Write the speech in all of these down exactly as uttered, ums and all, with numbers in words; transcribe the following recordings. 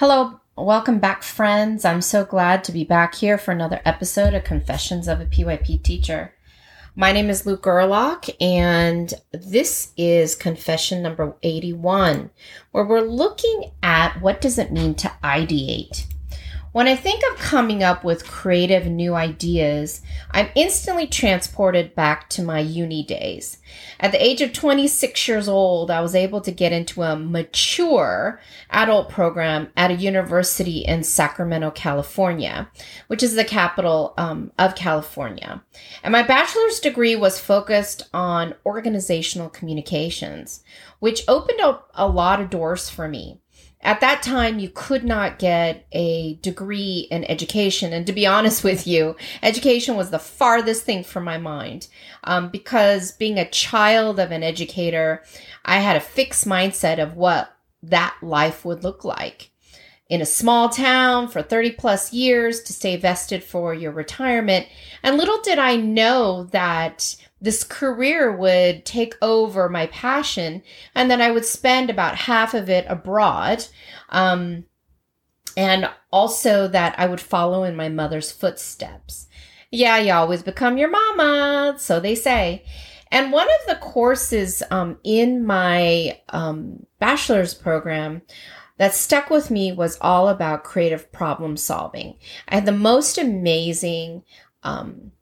Hello, welcome back, friends. I'm so glad to be back here for another episode of Confessions of a P Y P Teacher. My name is Luke Gerlach, and this is confession number eighty-one, where we're looking at what does it mean to ideate. When I think of coming up with creative new ideas, I'm instantly transported back to my uni days. At the age of twenty-six years old, I was able to get into a mature adult program at a university in Sacramento, California, which is the capital um, of California. And my bachelor's degree was focused on organizational communications, which opened up a lot of doors for me. At that time, you could not get a degree in education. And to be honest with you, education was the farthest thing from my mind. Um, because being a child of an educator, I had a fixed mindset of what that life would look like. In a small town for thirty plus years to stay vested for your retirement. And little did I know that this career would take over my passion and that I would spend about half of it abroad. Um, and also that I would follow in my mother's footsteps. Yeah, you always become your mama, so they say. And one of the courses um, in my um, bachelor's program that stuck with me was all about creative problem solving. I had the most amazing um,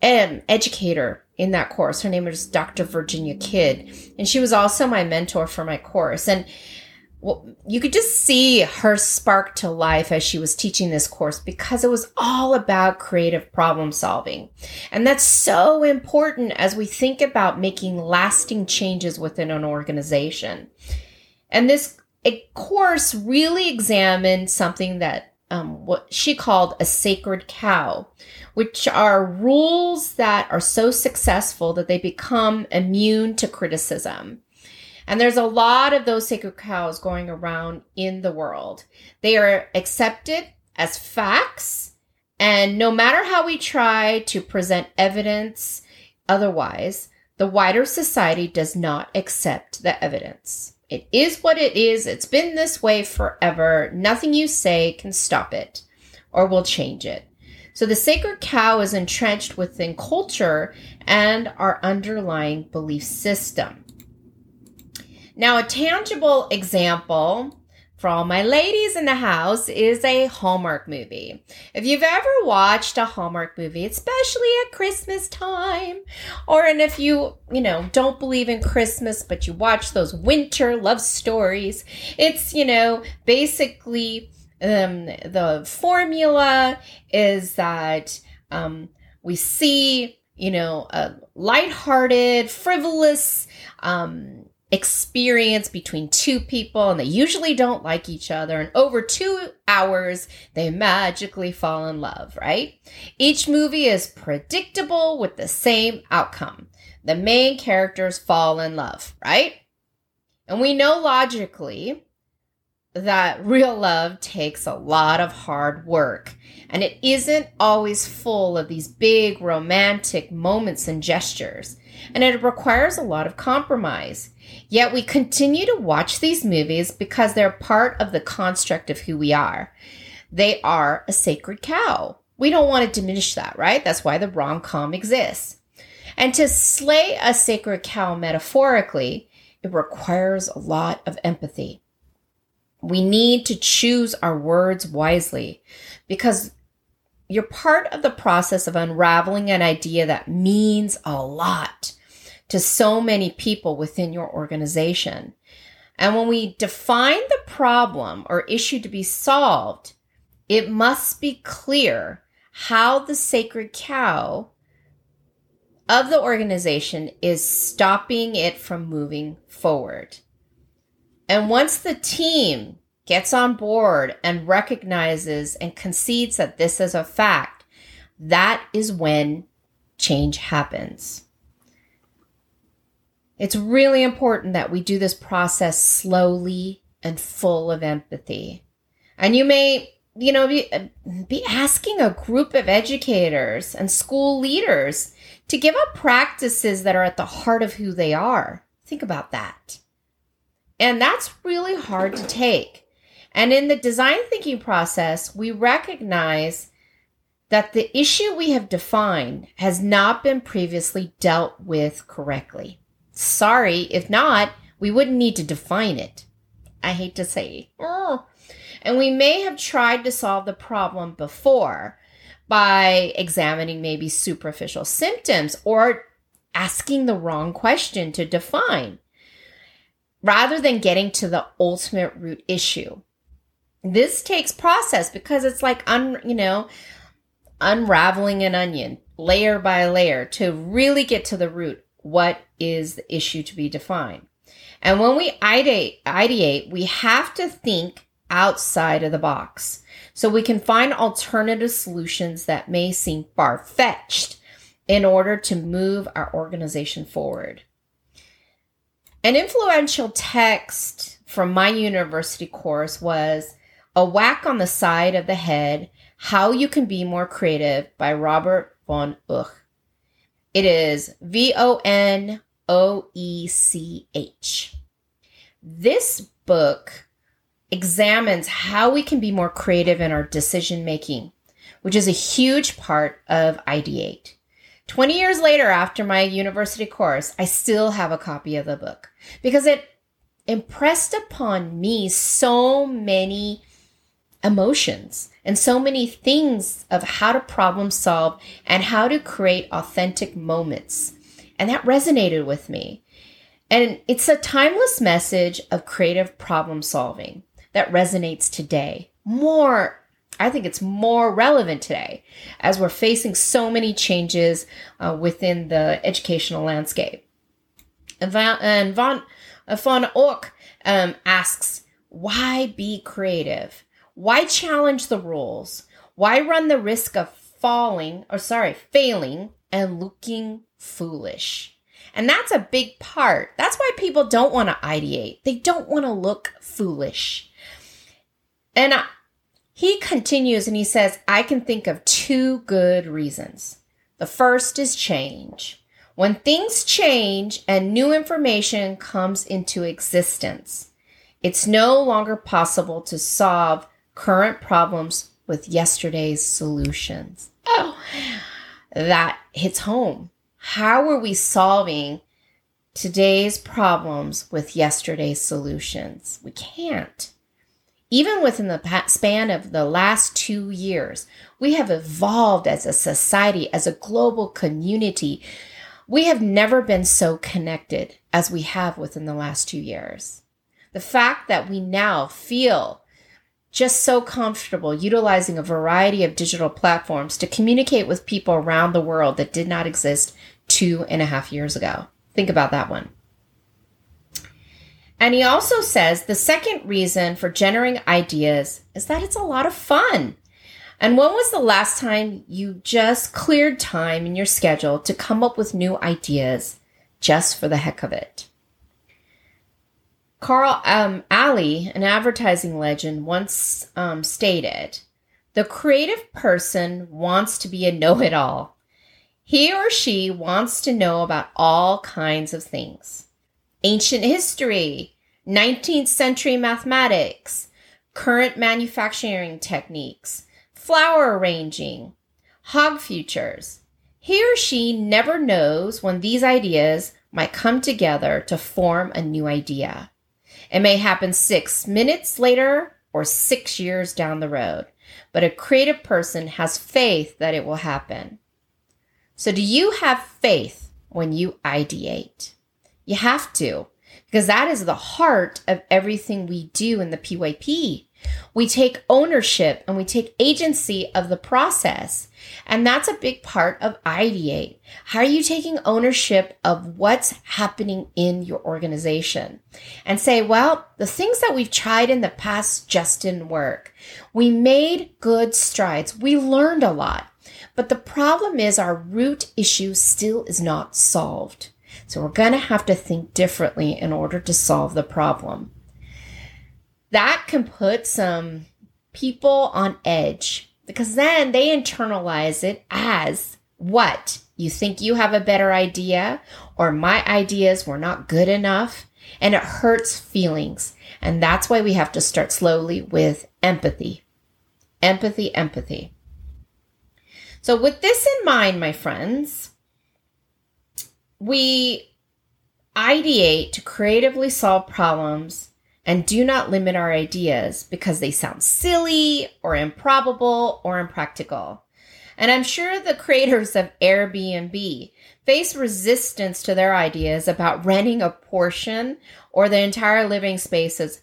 an educator in that course. Her name was Doctor Virginia Kidd, and she was also my mentor for my course. And well, you could just see her spark to life as she was teaching this course because it was all about creative problem solving. And that's so important as we think about making lasting changes within an organization. And this course really examined something that Um, what she called a sacred cow, which are rules that are so successful that they become immune to criticism. And there's a lot of those sacred cows going around in the world. They are accepted as facts, and no matter how we try to present evidence otherwise, the wider society does not accept the evidence. It is what it is. It's been this way forever. Nothing you say can stop it or will change it. So the sacred cow is entrenched within culture and our underlying belief system. Now, a tangible example for all my ladies in the house is a Hallmark movie. If you've ever watched a Hallmark movie, especially at Christmas time, or and if you, you know, don't believe in Christmas, but you watch those winter love stories, it's, you know, basically um, the formula is that um, we see, you know, a lighthearted, frivolous, um, experience between two people, and they usually don't like each other, and over two hours they magically fall in love, right? Each movie is predictable with the same outcome. The main characters fall in love, right? And we know logically that real love takes a lot of hard work, and it isn't always full of these big romantic moments and gestures, and it requires a lot of compromise. Yet we continue to watch these movies because they're part of the construct of who we are. They are a sacred cow. We don't want to diminish that, right? That's why the rom-com exists. And to slay a sacred cow metaphorically, it requires a lot of empathy. We need to choose our words wisely because you're part of the process of unraveling an idea that means a lot to so many people within your organization. And when we define the problem or issue to be solved, it must be clear how the sacred cow of the organization is stopping it from moving forward. And once the team gets on board and recognizes and concedes that this is a fact, that is when change happens. It's really important that we do this process slowly and full of empathy. And you may, you know, be, be asking a group of educators and school leaders to give up practices that are at the heart of who they are. Think about that. And that's really hard to take. And in the design thinking process, we recognize that the issue we have defined has not been previously dealt with correctly. Sorry, if not, we wouldn't need to define it. I hate to say, oh. And we may have tried to solve the problem before by examining maybe superficial symptoms or asking the wrong question to define, rather than getting to the ultimate root issue. This takes process because it's like, un, you know, unraveling an onion layer by layer to really get to the root. What is the issue to be defined? And when we ideate, ideate, we have to think outside of the box so we can find alternative solutions that may seem far-fetched in order to move our organization forward. An influential text from my university course was A Whack on the Side of the Head, How You Can Be More Creative by Robert Von Oech. It is V O N O E C H. This book examines how we can be more creative in our decision making, which is a huge part of Ideate. twenty years later, after my university course, I still have a copy of the book because it impressed upon me so many emotions and so many things of how to problem solve and how to create authentic moments. And that resonated with me. And it's a timeless message of creative problem solving that resonates today. More I think it's more relevant today as we're facing so many changes uh, within the educational landscape. And Von, and Von, Von Oech um, asks, why be creative? Why challenge the rules? Why run the risk of falling, or sorry, failing and looking foolish? And that's a big part. That's why people don't want to ideate. They don't want to look foolish. And I, He continues and he says, I can think of two good reasons. The first is change. When things change and new information comes into existence, it's no longer possible to solve current problems with yesterday's solutions. Oh, that hits home. How are we solving today's problems with yesterday's solutions? We can't. Even within the span of the last two years, we have evolved as a society, as a global community. We have never been so connected as we have within the last two years. The fact that we now feel just so comfortable utilizing a variety of digital platforms to communicate with people around the world that did not exist two and a half years ago. Think about that one. And he also says the second reason for generating ideas is that it's a lot of fun. And when was the last time you just cleared time in your schedule to come up with new ideas just for the heck of it? Carl um, Alley, an advertising legend, once um, stated, the creative person wants to be a know-it-all. He or she wants to know about all kinds of things. Ancient history, nineteenth century mathematics, current manufacturing techniques, flower arranging, hog futures. He or she never knows when these ideas might come together to form a new idea. It may happen six minutes later or six years down the road, but a creative person has faith that it will happen. So do you have faith when you ideate? You have to, because that is the heart of everything we do in the P Y P. We take ownership and we take agency of the process. And that's a big part of Ideate. How are you taking ownership of what's happening in your organization? And say, well, the things that we've tried in the past just didn't work. We made good strides. We learned a lot. But the problem is our root issue still is not solved. So we're going to have to think differently in order to solve the problem. That can put some people on edge because then they internalize it as what? You think you have a better idea or my ideas were not good enough? and it hurts feelings. And that's why we have to start slowly with empathy. Empathy, empathy. So with this in mind, my friends, we ideate to creatively solve problems and do not limit our ideas because they sound silly or improbable or impractical. And I'm sure the creators of Airbnb face resistance to their ideas about renting a portion or the entire living spaces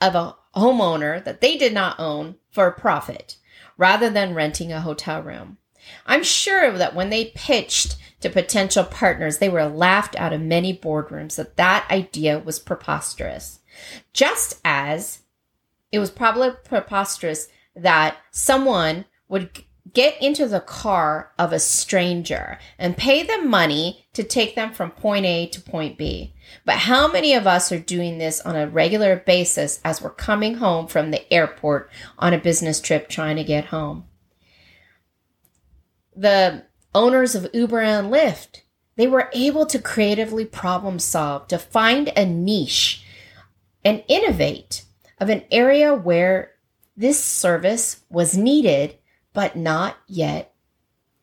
of a homeowner that they did not own for profit, rather than renting a hotel room. I'm sure that when they pitched to potential partners, they were laughed out of many boardrooms that that idea was preposterous. Just as it was probably preposterous that someone would get into the car of a stranger and pay them money to take them from point A to point B. But how many of us are doing this on a regular basis as we're coming home from the airport on a business trip trying to get home? The owners of Uber and Lyft, they were able to creatively problem solve, to find a niche and innovate of an area where this service was needed but not yet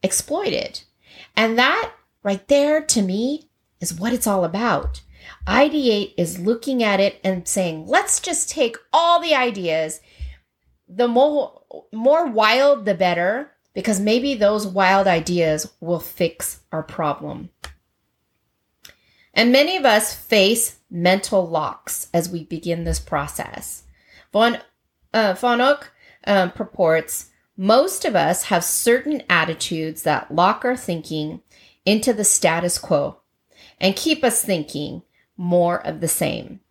exploited. And that right there, to me, is what it's all about. Ideate is looking at it and saying, let's just take all the ideas. The more, more wild, the better, because maybe those wild ideas will fix our problem. And many of us face mental locks as we begin this process. Von, uh, Von Oech um, purports, most of us have certain attitudes that lock our thinking into the status quo and keep us thinking more of the same.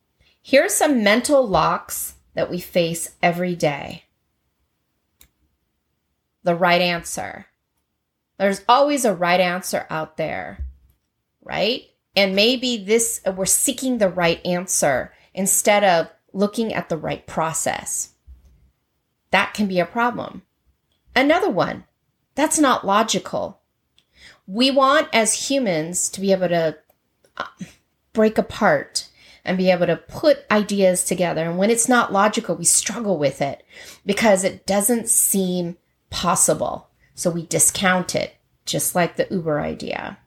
Here are some mental locks that we face every day. The right answer. There's always a right answer out there, right? And maybe this, we're seeking the right answer instead of looking at the right process. That can be a problem. Another one, that's not logical. We want as humans to be able to break apart and be able to put ideas together. And when it's not logical, we struggle with it because it doesn't seem possible. So we discount it, just like the Uber idea.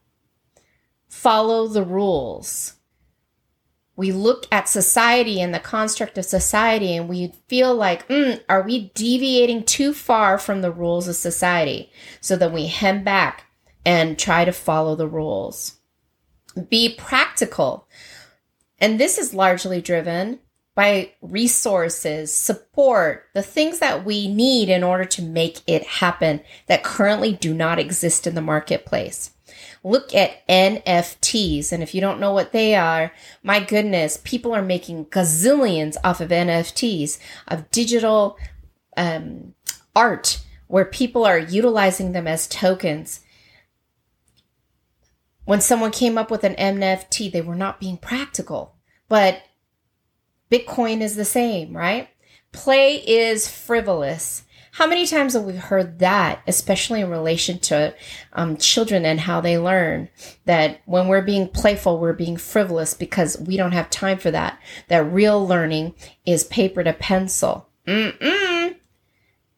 Follow the rules. We look at society and the construct of society and we feel like, mm, are we deviating too far from the rules of society? So then we hem back and try to follow the rules. Be practical. And this is largely driven by resources, support, the things that we need in order to make it happen that currently do not exist in the marketplace. Look at N F Ts, and if you don't know what they are, my goodness, people are making gazillions off of N F Ts, of digital um, art, where people are utilizing them as tokens. When someone came up with an N F T, they were not being practical, but Bitcoin is the same, right? Play is frivolous. How many times have we heard that, especially in relation to um, children and how they learn, that when we're being playful, we're being frivolous because we don't have time for that, that real learning is paper to pencil. Mm-mm.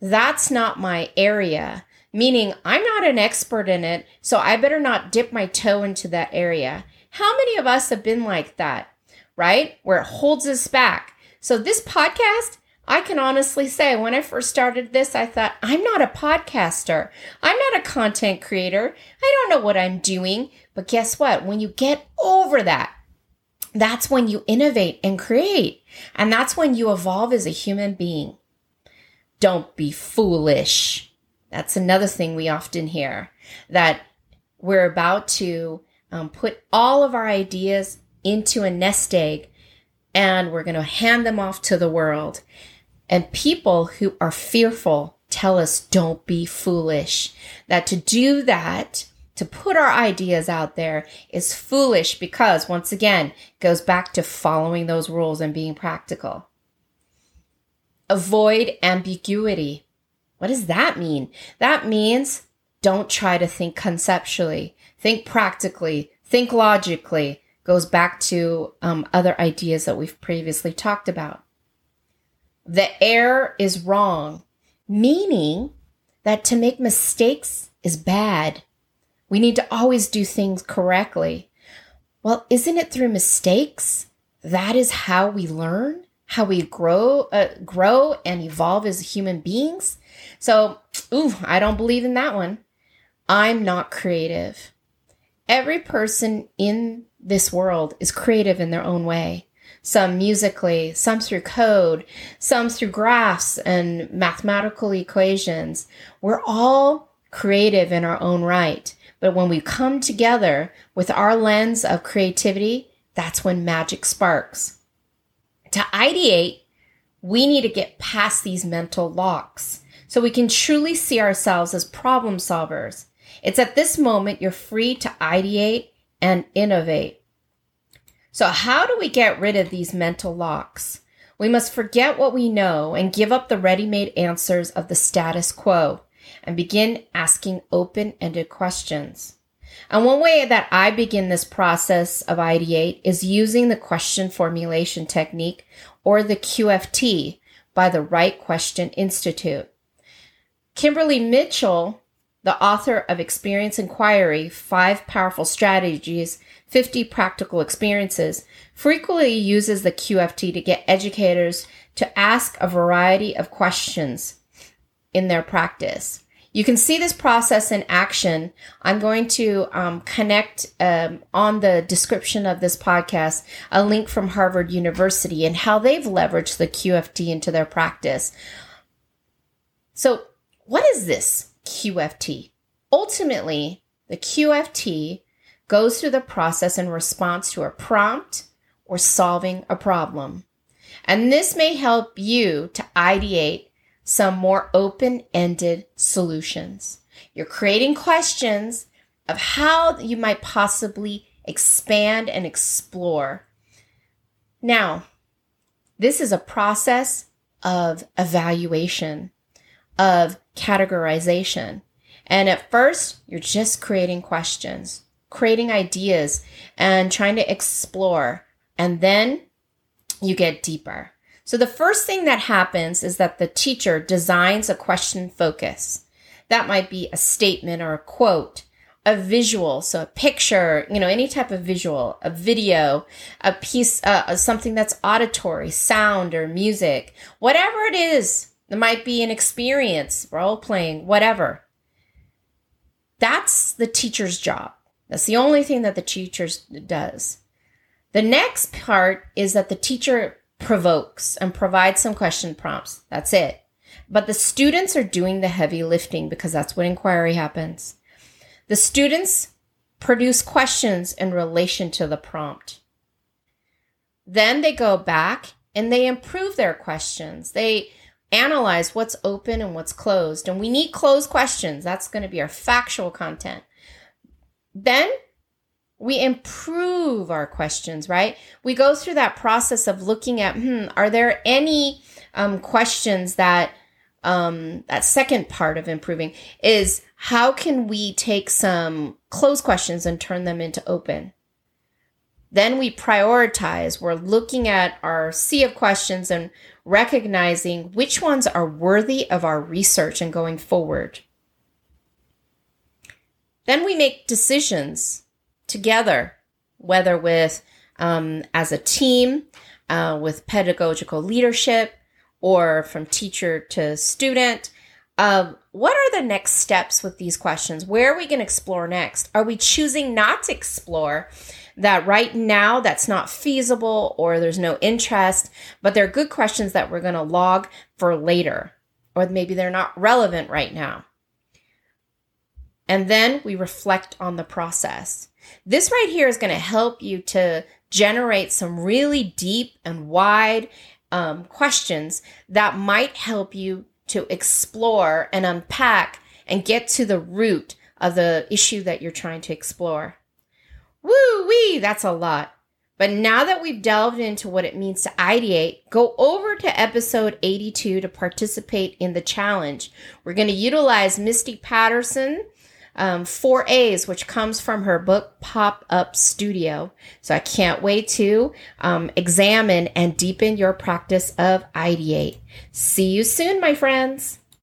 That's not my area, meaning I'm not an expert in it, so I better not dip my toe into that area. How many of us have been like that, right? Where it holds us back. So this podcast, I can honestly say when I first started this, I thought, I'm not a podcaster. I'm not a content creator. I don't know what I'm doing. But guess what? When you get over that, that's when you innovate and create. And that's when you evolve as a human being. Don't be foolish. That's another thing we often hear, that we're about to um, put all of our ideas into a nest egg and we're going to hand them off to the world. And people who are fearful tell us, don't be foolish. That to do that, to put our ideas out there, is foolish because, once again, it goes back to following those rules and being practical. Avoid ambiguity. What does that mean? That means don't try to think conceptually. Think practically. Think logically. goes back to um, other ideas that we've previously talked about. The error is wrong, meaning that to make mistakes is bad. We need to always do things correctly. Well, isn't it through mistakes? That is how we learn, how we grow, uh, grow and evolve as human beings. So, ooh, I don't believe in that one. I'm not creative. Every person in this world is creative in their own way. Some musically, some through code, some through graphs and mathematical equations. We're all creative in our own right. But when we come together with our lens of creativity, that's when magic sparks. To ideate, we need to get past these mental locks so we can truly see ourselves as problem solvers. It's at this moment you're free to ideate and innovate. So how do we get rid of these mental locks? We must forget what we know and give up the ready-made answers of the status quo and begin asking open-ended questions. And one way that I begin this process of ideate is using the question formulation technique, or the Q F T, by the Right Question Institute. Kimberly Mitchell, the author of Experience Inquiry, Five Powerful Strategies, fifty Practical Experiences, frequently uses the Q F T to get educators to ask a variety of questions in their practice. You can see this process in action. I'm going to um, connect um, on the description of this podcast a link from Harvard University and how they've leveraged the Q F T into their practice. So what is this Q F T? Ultimately, the Q F T goes through the process in response to a prompt or solving a problem. And this may help you to ideate some more open-ended solutions. You're creating questions of how you might possibly expand and explore. Now, this is a process of evaluation, of categorization. And at first, you're just creating questions, creating ideas, and trying to explore. And then you get deeper. So the first thing that happens is that the teacher designs a question focus. That might be a statement or a quote, a visual, so a picture, you know, any type of visual, a video, a piece, uh, something that's auditory, sound or music, whatever it is. It might be an experience, role playing, whatever. That's the teacher's job. That's the only thing that the teacher does. The next part is that the teacher provokes and provides some question prompts. That's it. But the students are doing the heavy lifting because that's when inquiry happens. The students produce questions in relation to the prompt. Then they go back and they improve their questions. They analyze what's open and what's closed. And we need closed questions. That's going to be our factual content. Then we improve our questions, right? We go through that process of looking at, hmm, are there any um, questions that, um, that second part of improving is how can we take some closed questions and turn them into open? Then we prioritize. We're looking at our sea of questions and recognizing which ones are worthy of our research and going forward. Then we make decisions together, whether with um, as a team, uh, with pedagogical leadership, or from teacher to student. Uh, what are the next steps with these questions? Where are we going to explore next? Are we choosing not to explore that right now that's not feasible or there's no interest, but they're good questions that we're going to log for later, or maybe they're not relevant right now? And then we reflect on the process. This right here is going to help you to generate some really deep and wide um, questions that might help you to explore and unpack and get to the root of the issue that you're trying to explore. Woo-wee, that's a lot. But now that we've delved into what it means to ideate, go over to episode eighty-two to participate in the challenge. We're going to utilize Misty Patterson, um, four A's, which comes from her book, Pop-Up Studio. So I can't wait to um, examine and deepen your practice of ideate. See you soon, my friends.